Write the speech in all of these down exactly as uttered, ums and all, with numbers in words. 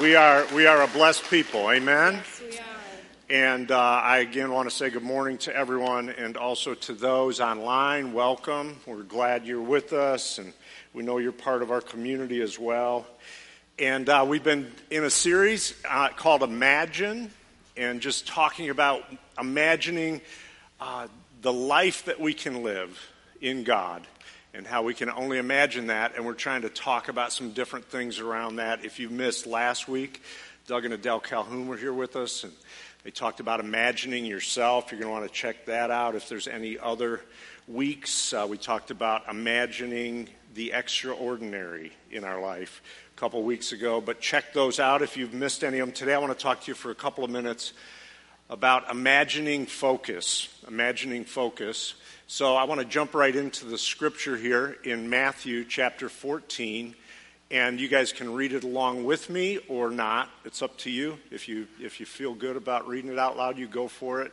We are we are a blessed people. Amen. Yes, we are. And uh, I again want to say good morning to everyone, and also to those online. Welcome. We're glad you're with us, and we know you're part of our community as well. And uh, we've been in a series uh, called Imagine, and just talking about imagining uh, the life that we can live in God, and how we can only imagine that, and we're trying to talk about some different things around that. If you missed last week, Doug and Adele Calhoun were here with us, and they talked about imagining yourself. You're going to want to check that out. If there's any other weeks, uh, we talked about imagining the extraordinary in our life a couple weeks ago, but check those out if you've missed any of them. Today I want to talk to you for a couple of minutes about imagining focus, imagining focus. So I want to jump right into the scripture here in Matthew chapter fourteen, and you guys can read it along with me or not. It's up to you. If you if you feel good about reading it out loud, you go for it.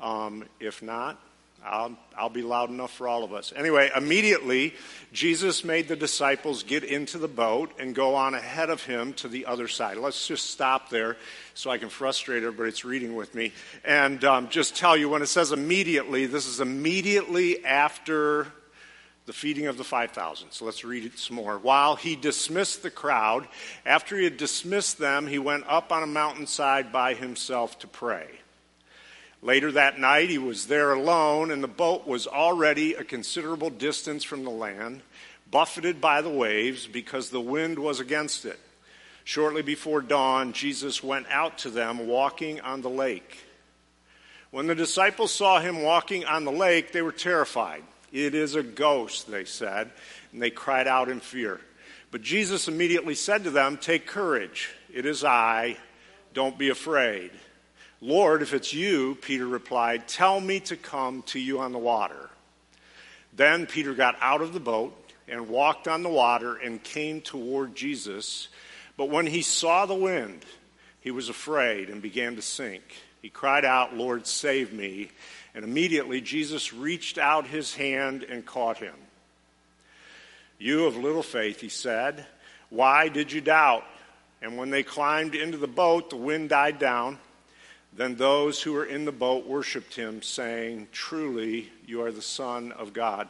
Um, if not, I'll, I'll be loud enough for all of us. Anyway, immediately, Jesus made the disciples get into the boat and go on ahead of him to the other side. Let's just stop there so I can frustrate everybody that's reading with me. And um, just tell you, when it says immediately, this is immediately after the feeding of the five thousand. So let's read it some more. While he dismissed the crowd, after he had dismissed them, he went up on a mountainside by himself to pray. Later that night, he was there alone, and the boat was already a considerable distance from the land, buffeted by the waves because the wind was against it. Shortly before dawn, Jesus went out to them walking on the lake. When the disciples saw him walking on the lake, they were terrified. "It is a ghost," they said, and they cried out in fear. But Jesus immediately said to them, "Take courage, it is I, don't be afraid." "Lord, if it's you," Peter replied, "tell me to come to you on the water." Then Peter got out of the boat and walked on the water and came toward Jesus. But when he saw the wind, he was afraid and began to sink. He cried out, "Lord, save me." And immediately Jesus reached out his hand and caught him. "You of little faith," he said, "why did you doubt?" And when they climbed into the boat, the wind died down. Then those who were in the boat worshipped him, saying, "Truly, you are the Son of God,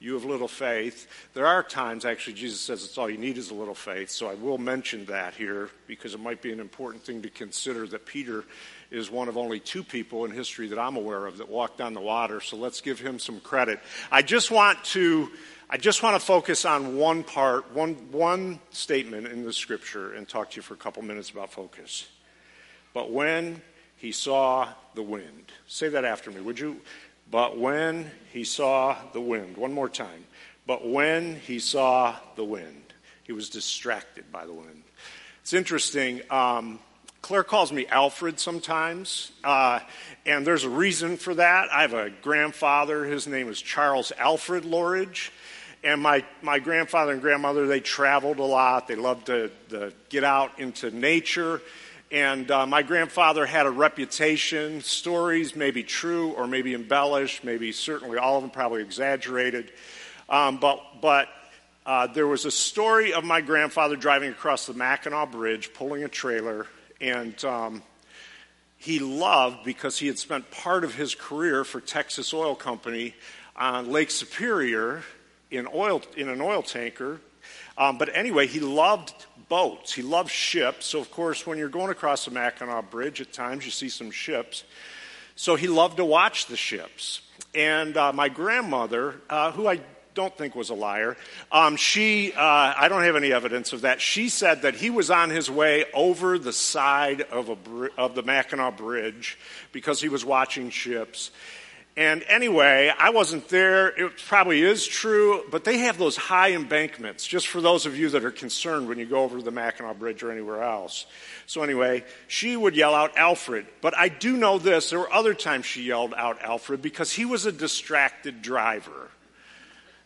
you of little faith." There are times, actually, Jesus says it's all you need is a little faith, so I will mention that here because it might be an important thing to consider that Peter is one of only two people in history that I'm aware of that walked on the water, so let's give him some credit. I just want to I just want to focus on one part, one one statement in the scripture and talk to you for a couple minutes about focus. But when he saw the wind. Say that after me, would you? But when he saw the wind. One more time. But when he saw the wind. He was distracted by the wind. It's interesting. Um, Claire calls me Alfred sometimes, uh, and there's a reason for that. I have a grandfather. His name is Charles Alfred Lorridge. And my, my grandfather and grandmother, they traveled a lot. They loved to, to get out into nature. And uh, my grandfather had a reputation, stories maybe true or maybe embellished, maybe certainly all of them probably exaggerated. Um, but but uh, there was a story of my grandfather driving across the Mackinac Bridge, pulling a trailer, and um, he loved, because he had spent part of his career for Texas Oil Company on Lake Superior in oil in an oil tanker. Um, but anyway, he loved boats. He loved ships. So, of course, when you're going across the Mackinac Bridge, at times you see some ships. So he loved to watch the ships. And uh, my grandmother, uh, who I don't think was a liar, um, she, uh, I don't have any evidence of that, she said that he was on his way over the side of, a br- of the Mackinac Bridge because he was watching ships. And anyway, I wasn't there. It probably is true, but they have those high embankments, just for those of you that are concerned when you go over the Mackinac Bridge or anywhere else. So anyway, she would yell out Alfred. But I do know this. There were other times she yelled out Alfred because he was a distracted driver.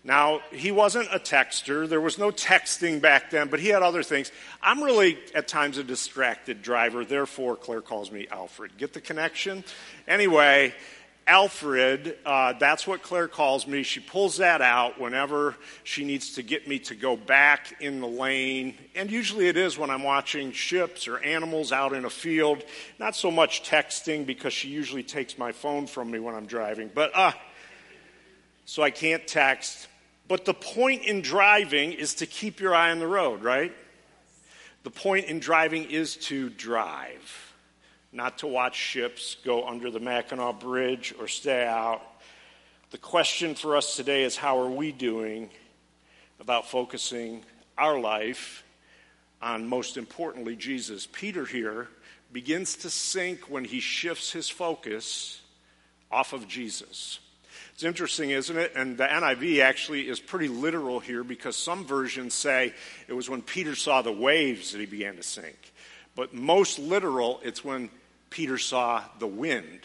Now, he wasn't a texter. There was no texting back then, but he had other things. I'm really, at times, a distracted driver. Therefore, Claire calls me Alfred. Get the connection? Anyway, Alfred, uh, that's what Claire calls me. She pulls that out whenever she needs to get me to go back in the lane. And usually it is when I'm watching ships or animals out in a field. Not so much texting because she usually takes my phone from me when I'm driving. But uh, so I can't text. But the point in driving is to keep your eye on the road, right? The point in driving is to drive. Not to watch ships go under the Mackinac Bridge or stay out. The question for us today is, how are we doing about focusing our life on, most importantly, Jesus? Peter here begins to sink when he shifts his focus off of Jesus. It's interesting, isn't it? And the N I V actually is pretty literal here, because some versions say it was when Peter saw the waves that he began to sink. But most literal, it's when Peter saw the wind.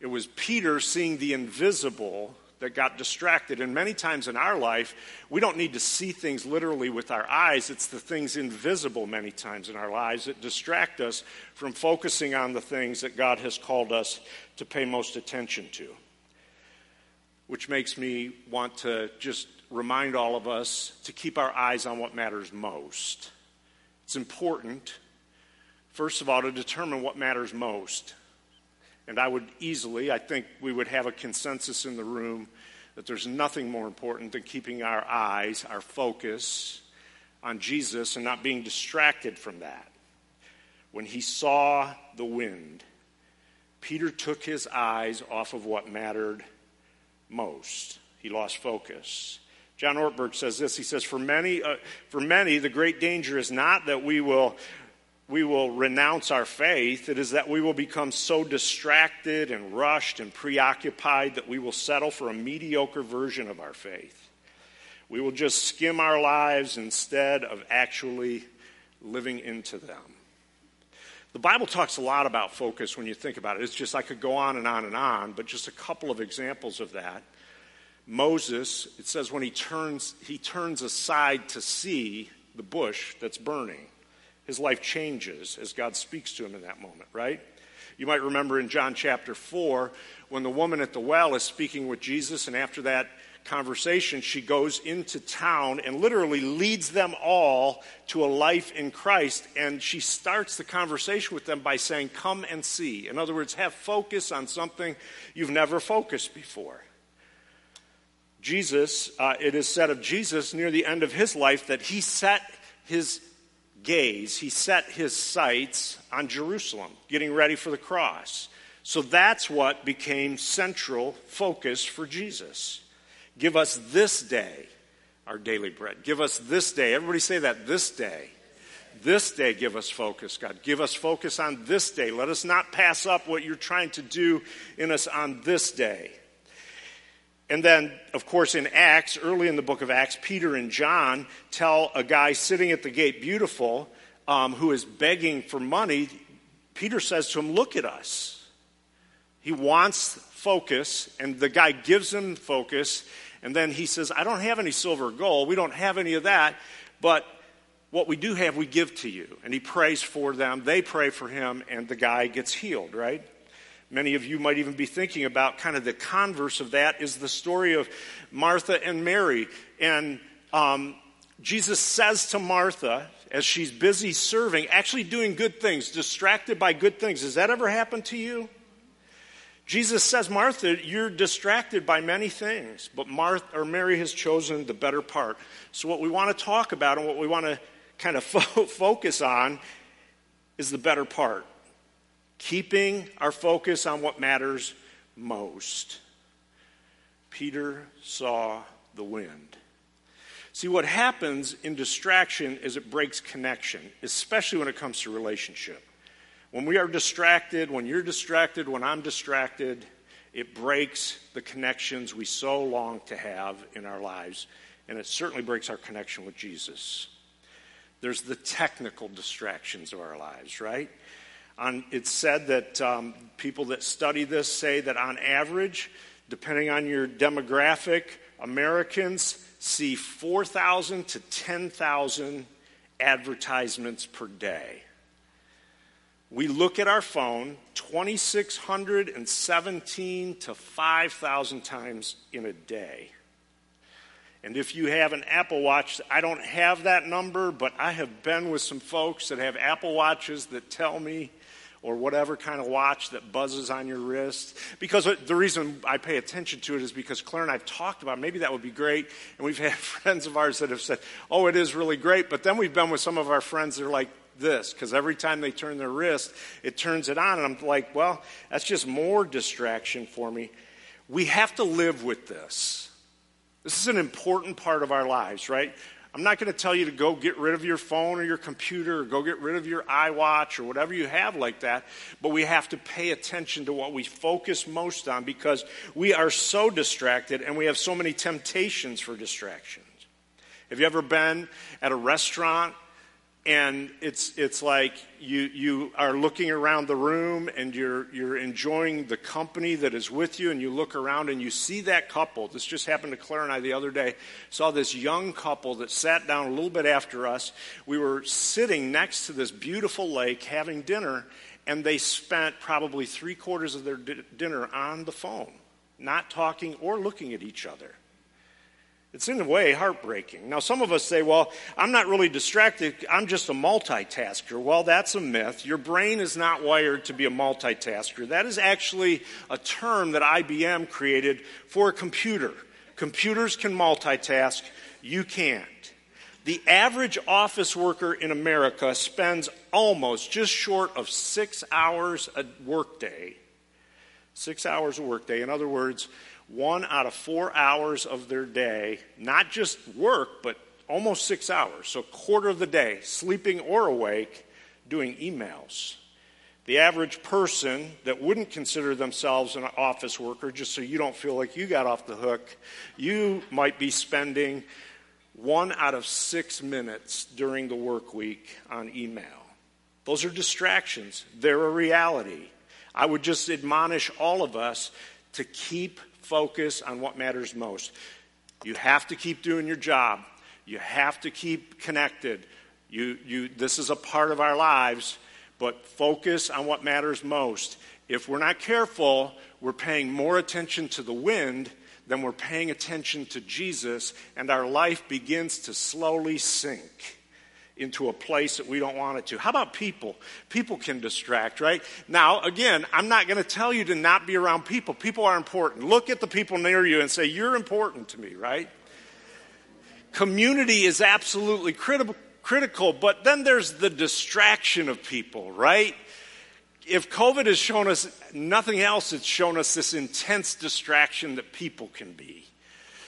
It was Peter seeing the invisible that got distracted. And many times in our life, we don't need to see things literally with our eyes. It's the things invisible many times in our lives that distract us from focusing on the things that God has called us to pay most attention to. Which makes me want to just remind all of us to keep our eyes on what matters most. It's important, first of all, to determine what matters most. And I would easily, I think we would have a consensus in the room that there's nothing more important than keeping our eyes, our focus on Jesus and not being distracted from that. When he saw the wind, Peter took his eyes off of what mattered most. He lost focus. John Ortberg says this. He says, for many, uh, for many, the great danger is not that we will, we will renounce our faith. It is that we will become so distracted and rushed and preoccupied that we will settle for a mediocre version of our faith. We will just skim our lives instead of actually living into them. The Bible talks a lot about focus when you think about it. It's just, I could go on and on and on, but just a couple of examples of that. Moses, it says, when he turns, he turns aside to see the bush that's burning. His life changes as God speaks to him in that moment, right? You might remember in John chapter four, when the woman at the well is speaking with Jesus, and after that conversation, she goes into town and literally leads them all to a life in Christ, and she starts the conversation with them by saying, come and see. In other words, have focus on something you've never focused before. Jesus, uh, it is said of Jesus near the end of his life that he set his gaze, he set his sights on Jerusalem, getting ready for the cross. So that's what became central focus for Jesus. Give us this day our daily bread. Give us this day. Everybody say that, this day. This day give us focus, God. Give us focus on this day. Let us not pass up what you're trying to do in us on this day. And then, of course, in Acts, early in the book of Acts, Peter and John tell a guy sitting at the gate, Beautiful, um, who is begging for money, Peter says to him, look at us. He wants focus, and the guy gives him focus, and then he says, I don't have any silver or gold, we don't have any of that, but what we do have we give to you. And he prays for them, they pray for him, and the guy gets healed, right? Many of you might even be thinking about kind of the converse of that is the story of Martha and Mary. And um, Jesus says to Martha, as she's busy serving, actually doing good things, distracted by good things. Has that ever happened to you? Jesus says, Martha, you're distracted by many things, but Martha or Mary has chosen the better part. So what we want to talk about and what we want to kind of fo- focus on is the better part. Keeping our focus on what matters most. Peter saw the wind. See, what happens in distraction is it breaks connection, especially when it comes to relationship. When we are distracted, when you're distracted, when I'm distracted, it breaks the connections we so long to have in our lives, and it certainly breaks our connection with Jesus. There's the technical distractions of our lives, right? On, it's said that um, people that study this say that on average, depending on your demographic, Americans see four thousand to ten thousand advertisements per day. we look at our phone two thousand six hundred seventeen to five thousand times in a day. And if you have an Apple Watch, I don't have that number, but I have been with some folks that have Apple Watches that tell me, or whatever kind of watch that buzzes on your wrist. Because the reason I pay attention to it is because Claire and I have talked about maybe that would be great, and we've had friends of ours that have said, oh, it is really great, but then we've been with some of our friends that are like this, because every time they turn their wrist, it turns it on, and I'm like, well, that's just more distraction for me. We have to live with this. This is an important part of our lives, right? I'm not going to tell you to go get rid of your phone or your computer or go get rid of your iWatch or whatever you have like that, but we have to pay attention to what we focus most on because we are so distracted and we have so many temptations for distractions. Have you ever been at a restaurant and it's it's like you you are looking around the room and you're you're enjoying the company that is with you, and you look around and you see that couple. This just happened to Claire and I the other day. Saw this young couple that sat down a little bit after us. We were sitting next to this beautiful lake having dinner, and they spent probably three quarters of their di- dinner on the phone, not talking or looking at each other. It's in a way heartbreaking. Now, some of us say, well, I'm not really distracted. I'm just a multitasker. Well, that's a myth. Your brain is not wired to be a multitasker. That is actually a term that I B M created for a computer. Computers can multitask. You can't. The average office worker in America spends almost just short of six hours a workday. Six hours a workday. In other words, one out of four hours of their day, not just work, but almost six hours, so a quarter of the day, sleeping or awake, doing emails. The average person that wouldn't consider themselves an office worker, just so you don't feel like you got off the hook, you might be spending one out of six minutes during the work week on email. Those are distractions. They're a reality. I would just admonish all of us to keep focus on what matters most. You have to keep doing your job. You have to keep connected. You, you. This is a part of our lives, but focus on what matters most. If we're not careful, we're paying more attention to the wind than we're paying attention to Jesus, and our life begins to slowly sink into a place that we don't want it to. How about people? People can distract, right? Now, again, I'm not going to tell you to not be around people. People are important. Look at the people near you and say, you're important to me, right? Community is absolutely criti- critical, but then there's the distraction of people, right? If COVID has shown us nothing else, it's shown us this intense distraction that people can be.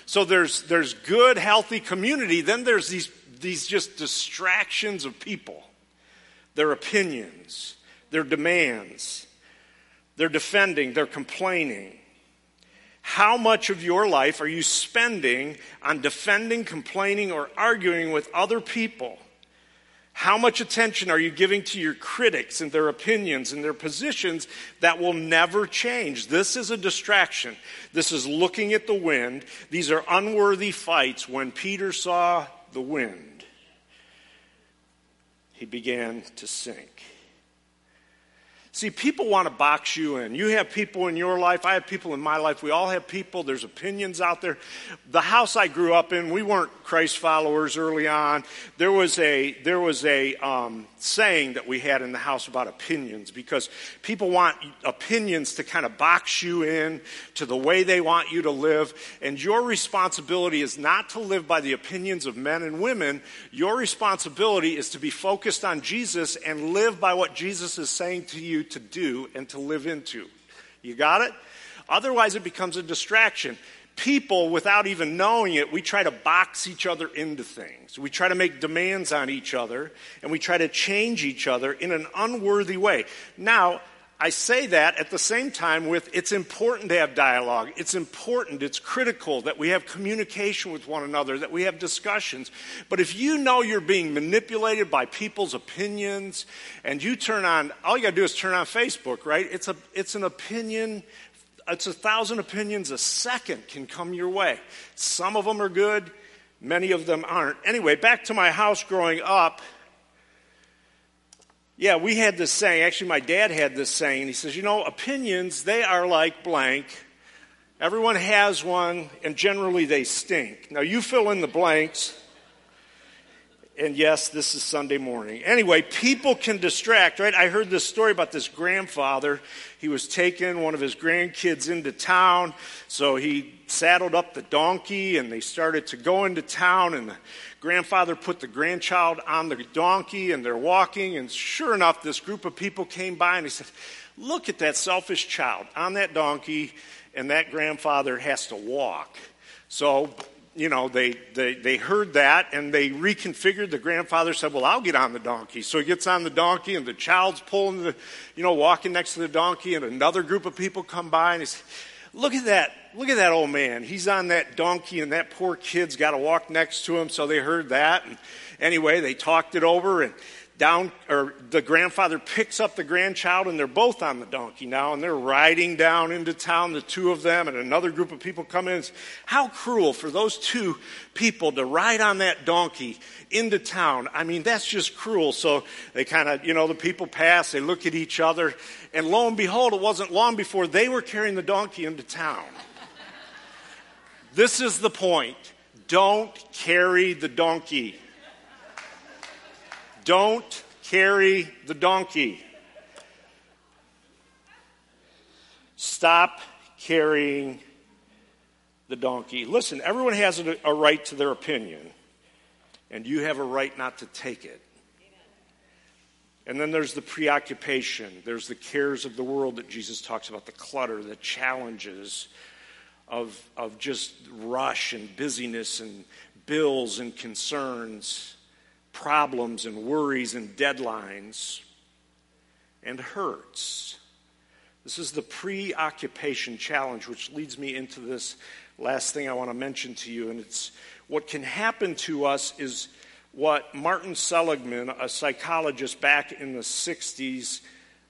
So there's there's good, healthy community. Then there's these These just distractions of people, their opinions, their demands, their defending, their complaining. How much of your life are you spending on defending, complaining, or arguing with other people? How much attention are you giving to your critics and their opinions and their positions that will never change? This is a distraction. This is looking at the wind. These are unworthy fights. When Peter saw the wind, he began to sink. See, people want to box you in. You have people in your life. I have people in my life. We all have people. There's opinions out there. The house I grew up in, we weren't Christ followers early on. There was a there was a um, saying that we had in the house about opinions, because people want opinions to kind of box you in to the way they want you to live. And your responsibility is not to live by the opinions of men and women. Your responsibility is to be focused on Jesus and live by what Jesus is saying to you to do and to live into. You got it? Otherwise, it becomes a distraction. People, without even knowing it, we try to box each other into things. We try to make demands on each other, and we try to change each other in an unworthy way. Now, I say that at the same time with it's important to have dialogue. It's important, it's critical that we have communication with one another, that we have discussions. But if you know you're being manipulated by people's opinions and you turn on, all you got to do is turn on Facebook, right? It's a, it's an opinion, it's a thousand opinions a second can come your way. Some of them are good, many of them aren't. Anyway, back to my house growing up. Yeah, we had this saying. Actually, my dad had this saying. He says, you know, opinions, they are like blank. Everyone has one, and generally they stink. Now, you fill in the blanks. And yes, this is Sunday morning. Anyway, people can distract, right? I heard this story about this grandfather. He was taking one of his grandkids into town, so he saddled up the donkey, and they started to go into town, and the grandfather put the grandchild on the donkey, and they're walking, and sure enough, this group of people came by, and he said, look at that selfish child on that donkey, and that grandfather has to walk. So, you know, they, they, they heard that, and they reconfigured. The grandfather said, well, I'll get on the donkey. So he gets on the donkey, and the child's pulling the, you know, walking next to the donkey, and another group of people come by, and he said, look at that, look at that old man. He's on that donkey, and that poor kid's got to walk next to him. So they heard that, and anyway, they talked it over, and down, or the grandfather picks up the grandchild, and they're both on the donkey now, and they're riding down into town, the two of them, and another group of people come in. How cruel for those two people to ride on that donkey into town. I mean, that's just cruel. So they kind of, you know, the people pass, they look at each other, and lo and behold, it wasn't long before they were carrying the donkey into town. This is the point. Don't carry the donkey. Don't carry the donkey. Stop carrying the donkey. Listen, everyone has a, a right to their opinion, and you have a right not to take it. And then there's the preoccupation. There's the cares of the world that Jesus talks about, the clutter, the challenges of, of just rush and busyness and bills and concerns. Problems and worries and deadlines and hurts. This is the preoccupation challenge, which leads me into this last thing I want to mention to you, and it's what can happen to us is what Martin Seligman, a psychologist back in the sixties,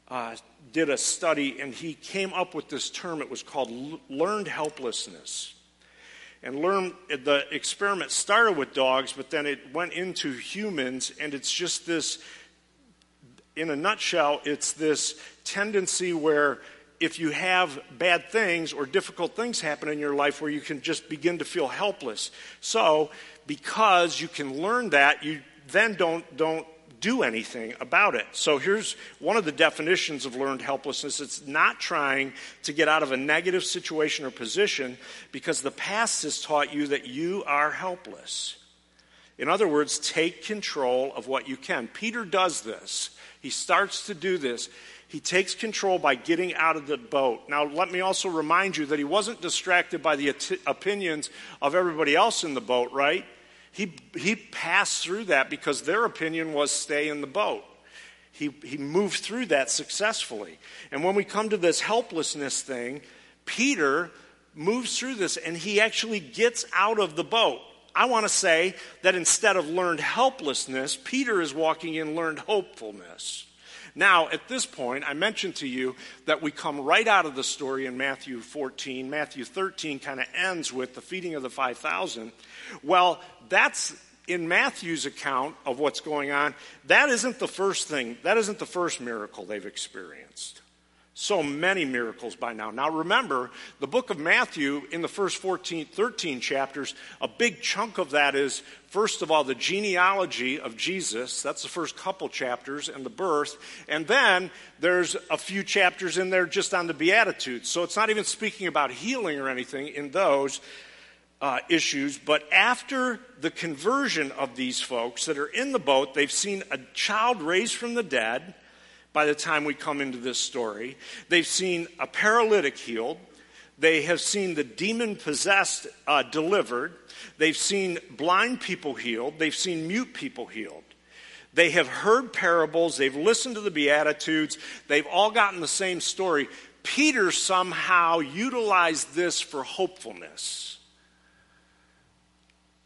uh, did a study, and he came up with this term. It was called learned helplessness. And learn, the experiment started with dogs, but then it went into humans, and it's just this, in a nutshell, it's this tendency where if you have bad things or difficult things happen in your life where you can just begin to feel helpless. So because you can learn that, you then don't don't do anything about it. So here's one of the definitions of learned helplessness. It's not trying to get out of a negative situation or position because the past has taught you that you are helpless. In other words, take control of what you can. Peter does this. He starts to do this. He takes control by getting out of the boat. Now, let me also remind you that he wasn't distracted by the at- opinions of everybody else in the boat, right? He he passed through that because their opinion was stay in the boat. He he moved through that successfully. And when we come to this helplessness thing, Peter moves through this and he actually gets out of the boat. I want to say that instead of learned helplessness, Peter is walking in learned hopefulness. Now, at this point, I mentioned to you that we come right out of the story in Matthew fourteen. Matthew thirteen kind of ends with the feeding of the five thousand. Well, that's in Matthew's account of what's going on. That isn't the first thing. That isn't the first miracle they've experienced. So many miracles by now. Now, remember, the book of Matthew, in the first fourteen, thirteen chapters, a big chunk of that is, first of all, the genealogy of Jesus. That's the first couple chapters and the birth. And then there's a few chapters in there just on the Beatitudes. So it's not even speaking about healing or anything in those uh, issues. But after the conversion of these folks that are in the boat, they've seen a child raised from the dead. By the time we come into this story, they've seen a paralytic healed. They have seen the demon-possessed uh, delivered. They've seen blind people healed. They've seen mute people healed. They have heard parables. They've listened to the Beatitudes. They've all gotten the same story. Peter somehow utilized this for hopefulness.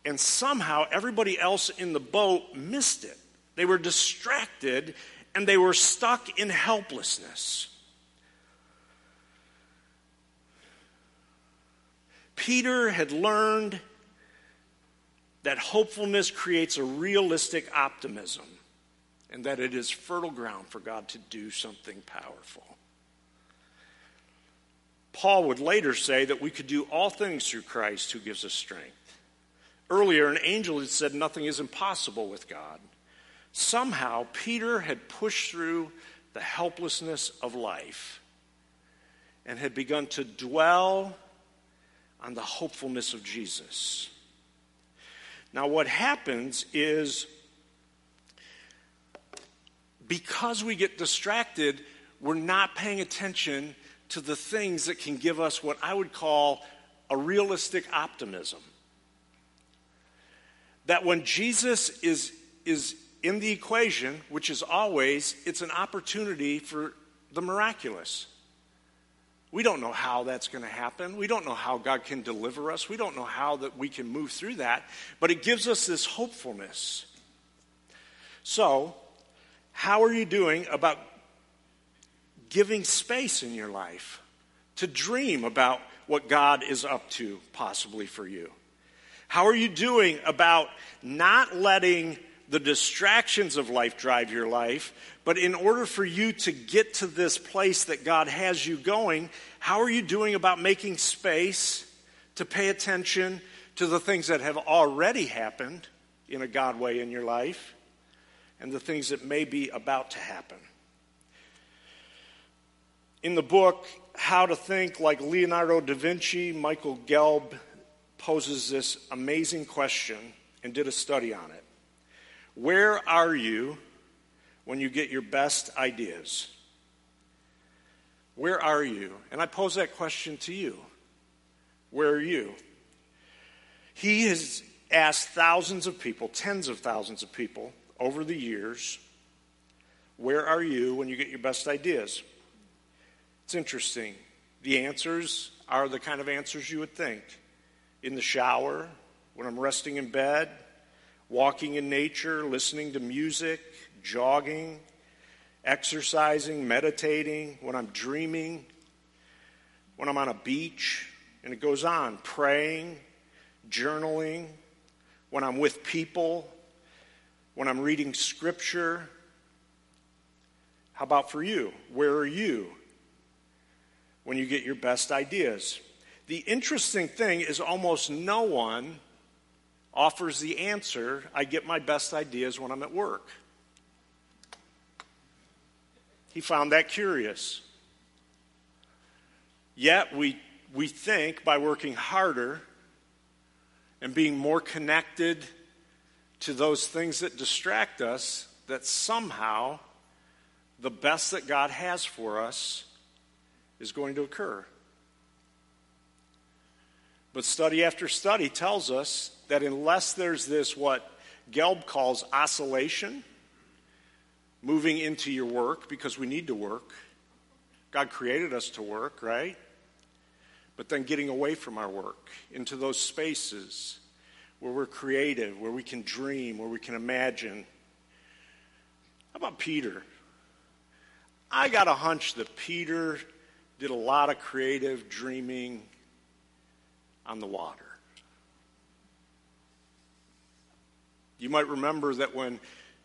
And somehow everybody else in the boat missed it. They were distracted. And they were stuck in helplessness. Peter had learned that hopefulness creates a realistic optimism. and that it is fertile ground for God to do something powerful. Paul would later say that we could do all things through Christ who gives us strength. Earlier, an angel had said nothing is impossible with God. Somehow, Peter had pushed through the helplessness of life and had begun to dwell on the hopefulness of Jesus. Now, what happens is, because we get distracted, we're not paying attention to the things that can give us what I would call a realistic optimism. That when Jesus is, is in the equation, which is always, it's an opportunity for the miraculous. We don't know how that's going to happen. We don't know how God can deliver us. We don't know how that we can move through that, but it gives us this hopefulness. So, how are you doing about giving space in your life to dream about what God is up to possibly for you? How are you doing about not letting the distractions of life drive your life, but in order for you to get to this place that God has you going, how are you doing about making space to pay attention to the things that have already happened in a God way in your life and the things that may be about to happen? In the book, How to Think Like Leonardo da Vinci, Michael Gelb poses this amazing question and did a study on it. Where are you when you get your best ideas? Where are you? And I pose that question to you. Where are you? He has asked thousands of people, tens of thousands of people over the years, where are you when you get your best ideas? It's interesting. The answers are the kind of answers you would think. In the shower, when I'm resting in bed, walking in nature, listening to music, jogging, exercising, meditating, when I'm dreaming, when I'm on a beach, and it goes on, praying, journaling, when I'm with people, when I'm reading scripture. How about for you? Where are you when you get your best ideas? The interesting thing is almost no one offers the answer, I get my best ideas when I'm at work. He found that curious. Yet we, we think by working harder and being more connected to those things that distract us, that somehow the best that God has for us is going to occur. But study after study tells us that unless there's this, what Gelb calls oscillation, moving into your work, because we need to work. God created us to work, right? But then getting away from our work into those spaces where we're creative, where we can dream, where we can imagine. How about Peter? I got a hunch that Peter did a lot of creative dreaming on the water. You might remember that when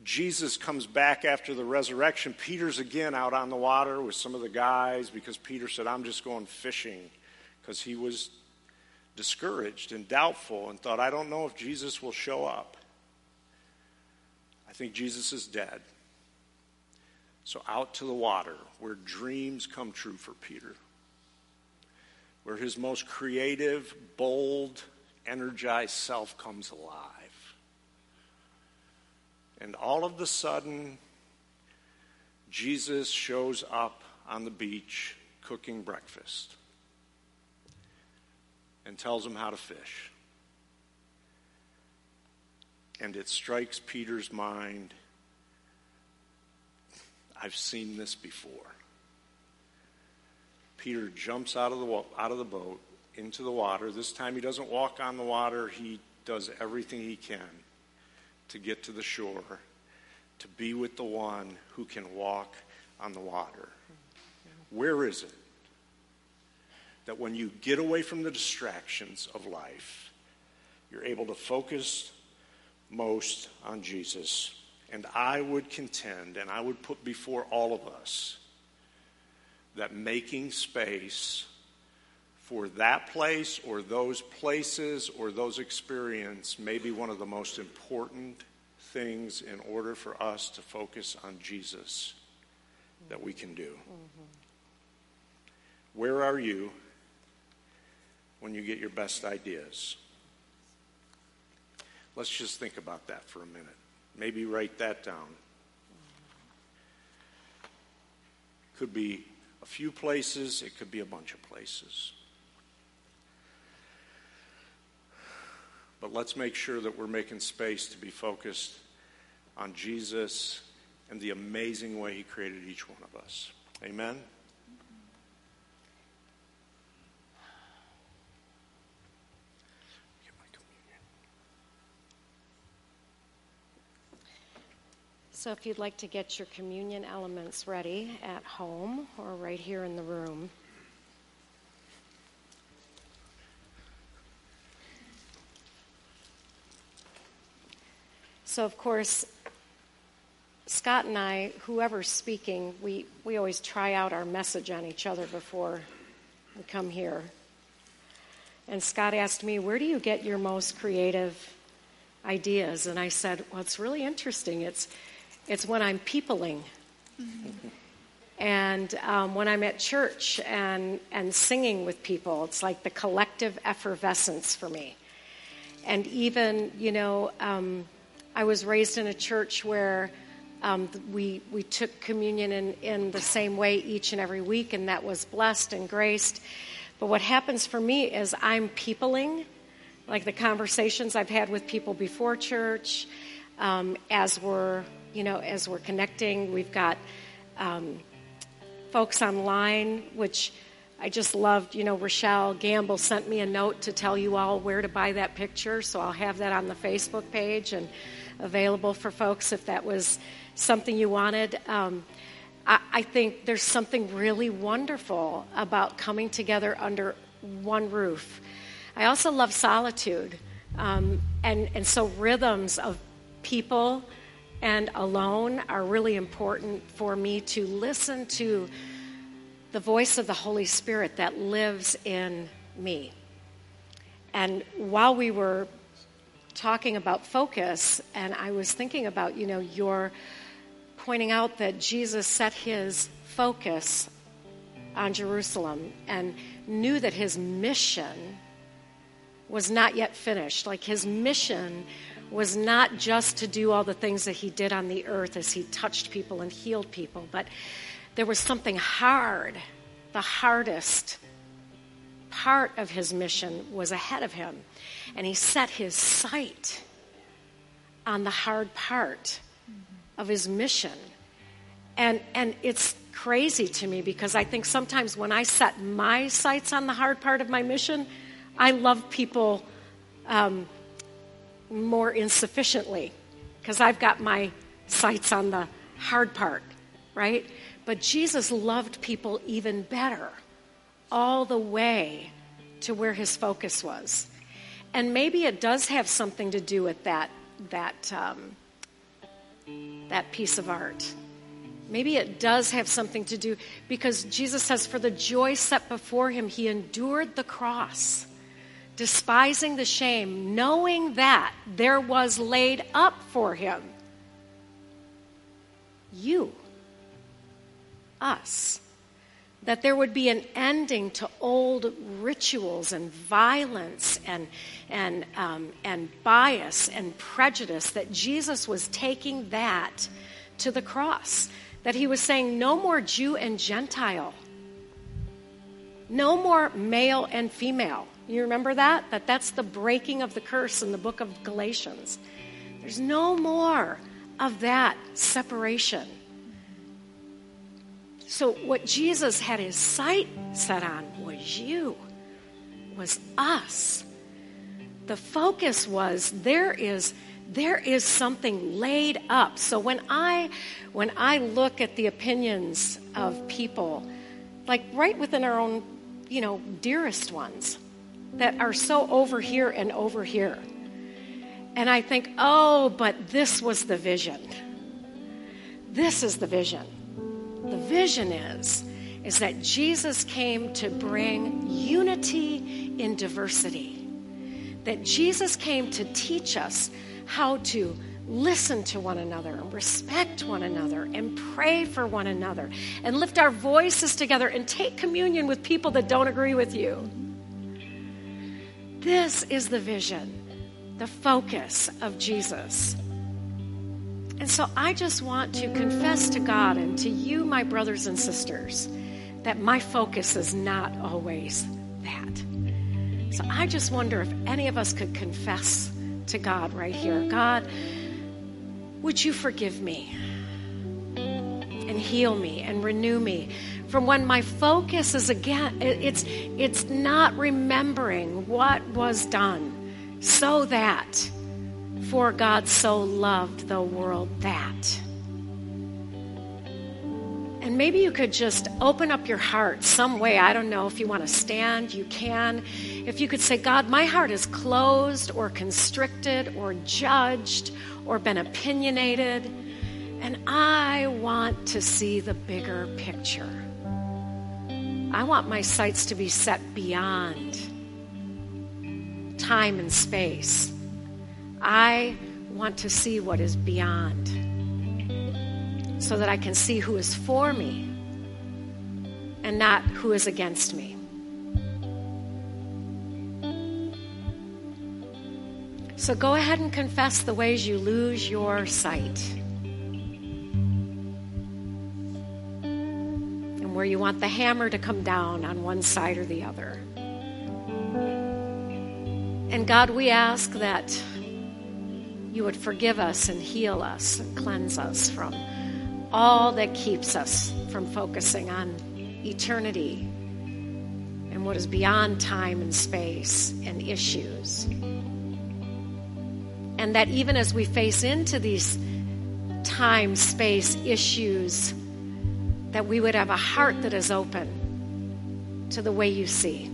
Jesus comes back after the resurrection, Peter's again out on the water with some of the guys because Peter said, I'm just going fishing, because he was discouraged and doubtful and thought, I don't know if Jesus will show up. I think Jesus is dead. So out to the water where dreams come true for Peter, where his most creative, bold, energized self comes alive. And all of a sudden, Jesus shows up on the beach cooking breakfast and tells him how to fish. And it strikes Peter's mind, I've seen this before. Peter jumps out of the out of the boat into the water. This time he doesn't walk on the water. He does everything he can to get to the shore, to be with the one who can walk on the water. Where is it that when you get away from the distractions of life, you're able to focus most on Jesus And I would contend, and I would put before all of us, that making space for that place or those places or those experiences may be one of the most important things in order for us to focus on Jesus that we can do. Mm-hmm. Where are you when you get your best ideas? Let's just think about that for a minute. Maybe write that down. Could be a few places. It could be a bunch of places. But let's make sure that we're making space to be focused on Jesus and the amazing way he created each one of us. Amen? So if you'd like to get your communion elements ready at home or right here in the room. So, of course, Scott and I, whoever's speaking, we, we always try out our message on each other before we come here. And Scott asked me, where do you get your most creative ideas? And I said, well, it's really interesting. It's... It's when I'm peopling, mm-hmm. and um, when I'm at church and, and singing with people. It's like the collective effervescence for me. And even, you know, um, I was raised in a church where um, we we took communion in, in the same way each and every week, and that was blessed and graced. But what happens for me is I'm peopling, like the conversations I've had with people before church, um, as we're... You know, as we're connecting, we've got um, folks online, which I just loved. You know, Rochelle Gamble sent me a note to tell you all where to buy that picture, so I'll have that on the Facebook page and available for folks if that was something you wanted. Um, I, I think there's something really wonderful about coming together under one roof. I also love solitude, um, and, and so rhythms of people and alone are really important for me to listen to the voice of the Holy Spirit that lives in me. And while we were talking about focus, and I was thinking about, you know, your pointing out that Jesus set his focus on Jerusalem and knew that his mission was not yet finished. Like his mission was not just to do all the things that he did on the earth as he touched people and healed people, but there was something hard. The hardest part of his mission was ahead of him, and he set his sight on the hard part of his mission. And and it's crazy to me because I think sometimes when I set my sights on the hard part of my mission, I love people um, more insufficiently because I've got my sights on the hard part, right? But Jesus loved people even better all the way to where his focus was. And maybe it does have something to do with that, that, um, that piece of art. Maybe it does have something to do because Jesus says, for the joy set before him, he endured the cross, despising the shame, knowing that there was laid up for him you, us, that there would be an ending to old rituals and violence and and um, and bias and prejudice, that Jesus was taking that to the cross, that he was saying no more Jew and Gentile, no more male and female. You remember that? That that's the breaking of the curse in the book of Galatians. There's no more of that separation. So what Jesus had his sight set on was you, was us. The focus was there is there is something laid up. So when I when I look at the opinions of people, like right within our own, you know, dearest ones, that are so over here and over here. And I think, oh, but this was the vision. This is the vision. The vision is, is that Jesus came to bring unity in diversity. That Jesus came to teach us how to listen to one another and respect one another and pray for one another and lift our voices together and take communion with people that don't agree with you. This is the vision, the focus of Jesus. And so I just want to confess to God and to you, my brothers and sisters, that my focus is not always that. So I just wonder if any of us could confess to God right here. God, would you forgive me and heal me and renew me from when my focus is again, it's, it's not remembering what was done so that for God so loved the world that. And maybe you could just open up your heart some way. I don't know if you want to stand, you can. If you could say, God, my heart is closed or constricted or judged or been opinionated, and I want to see the bigger picture. I want my sights to be set beyond time and space. I want to see what is beyond, so that I can see who is for me and not who is against me. So go ahead and confess the ways you lose your sight and where you want the hammer to come down on one side or the other. And God, we ask that you would forgive us and heal us and cleanse us from all that keeps us from focusing on eternity and what is beyond time and space and issues. And that even as we face into these time, space issues, that we would have a heart that is open to the way you see.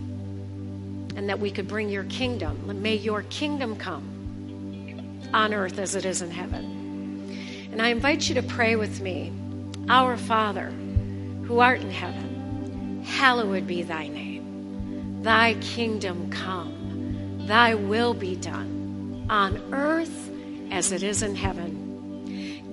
And that we could bring your kingdom. May your kingdom come on earth as it is in heaven. And I invite you to pray with me. Our Father, who art in heaven, hallowed be thy name. Thy kingdom come, thy will be done, on earth as it is in heaven.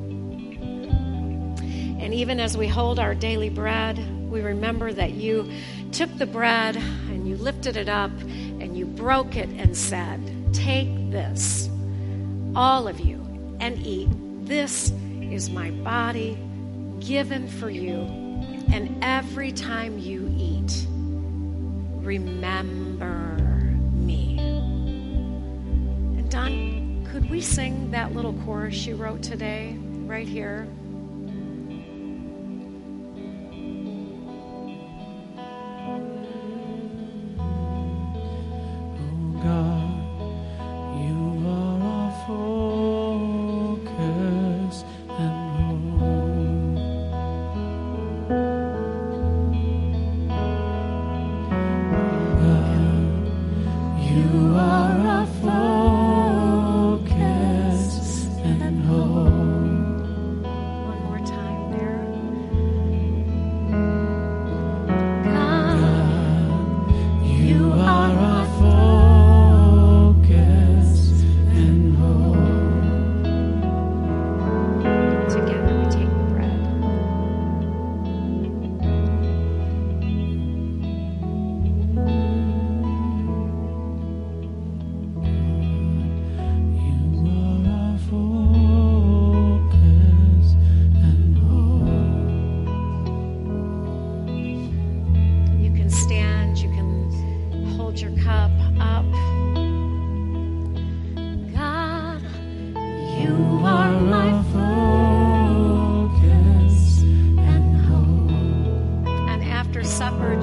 And even as we hold our daily bread, we remember that you took the bread, and you lifted it up, and you broke it and said, "Take this, all of you, and eat. This is my body given for you. And every time you eat, remember me." And Don, could we sing that little chorus you wrote today right here?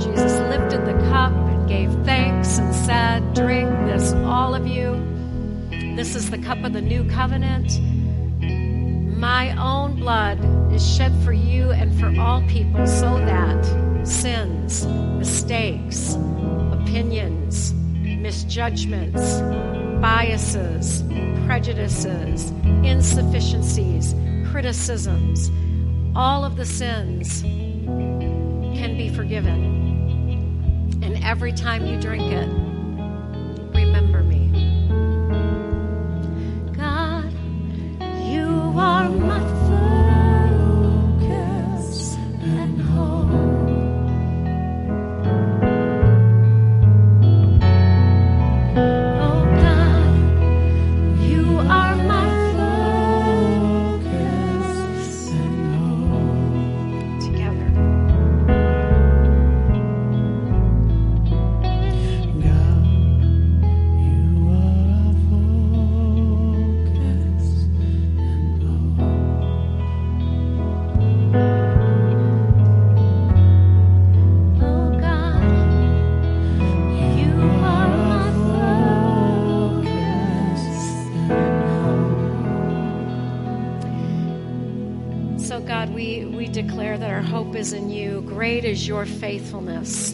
Jesus lifted the cup and gave thanks and said, drink this, all of you. This is the cup of the new covenant. My own blood is shed for you and for all people, so that sins, mistakes, opinions, misjudgments, biases, prejudices, insufficiencies, criticisms, all of the sins can be forgiven. And every time you drink it, remember me. God, you are my focus and hope. Is in you. Great is your faithfulness.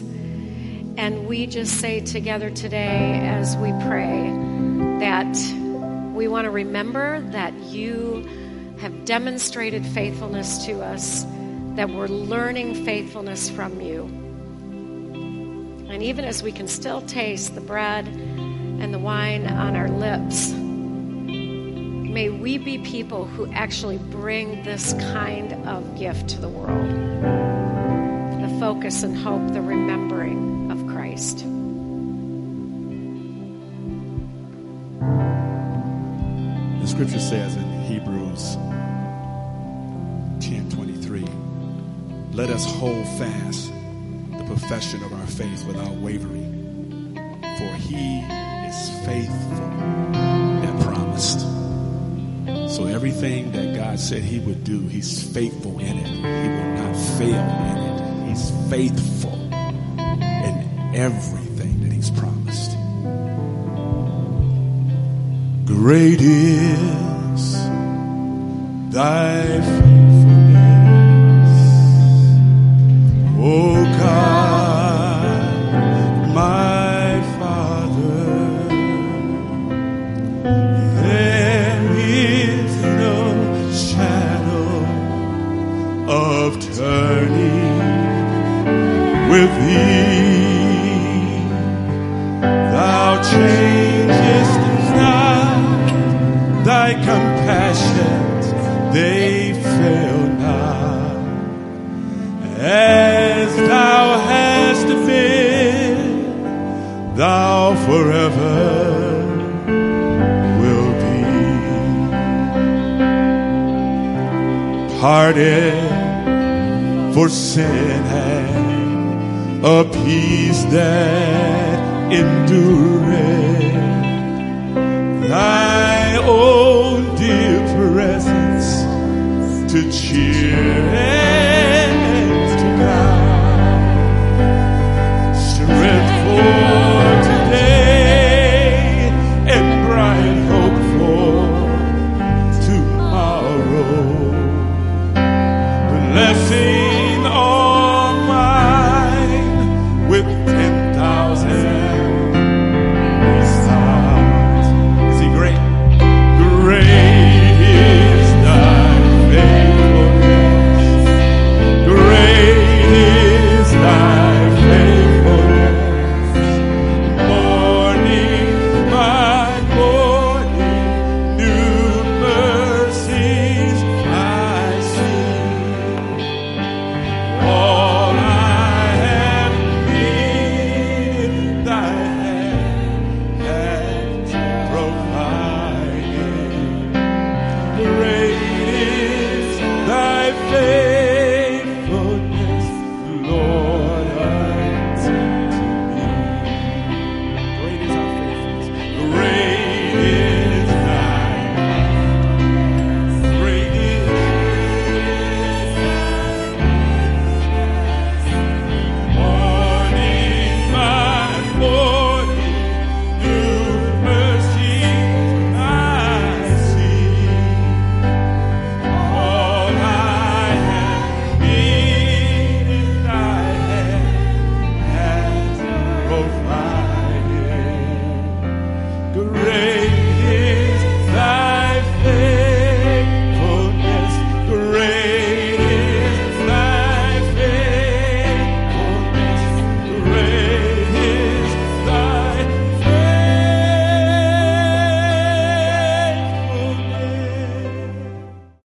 And we just say together today as we pray that we want to remember that you have demonstrated faithfulness to us, that we're learning faithfulness from you. And even as we can still taste the bread and the wine on our lips, may we be people who actually bring this kind of gift to the world. The focus and hope, the remembering of Christ. The scripture says in Hebrews ten twenty-three, let us hold fast the profession of our faith without wavering, for he is faithful that promised. So everything that God said he would do, he's faithful in it. He will not fail in it. He's faithful in everything that he's promised. Great is thy faithfulness, O God, my Father. Of turning with thee, thou changest not, thy compassions they fail not. As thou hast been, thou forever. Parted for sin and a peace that endureth, thy own dear presence to cheer.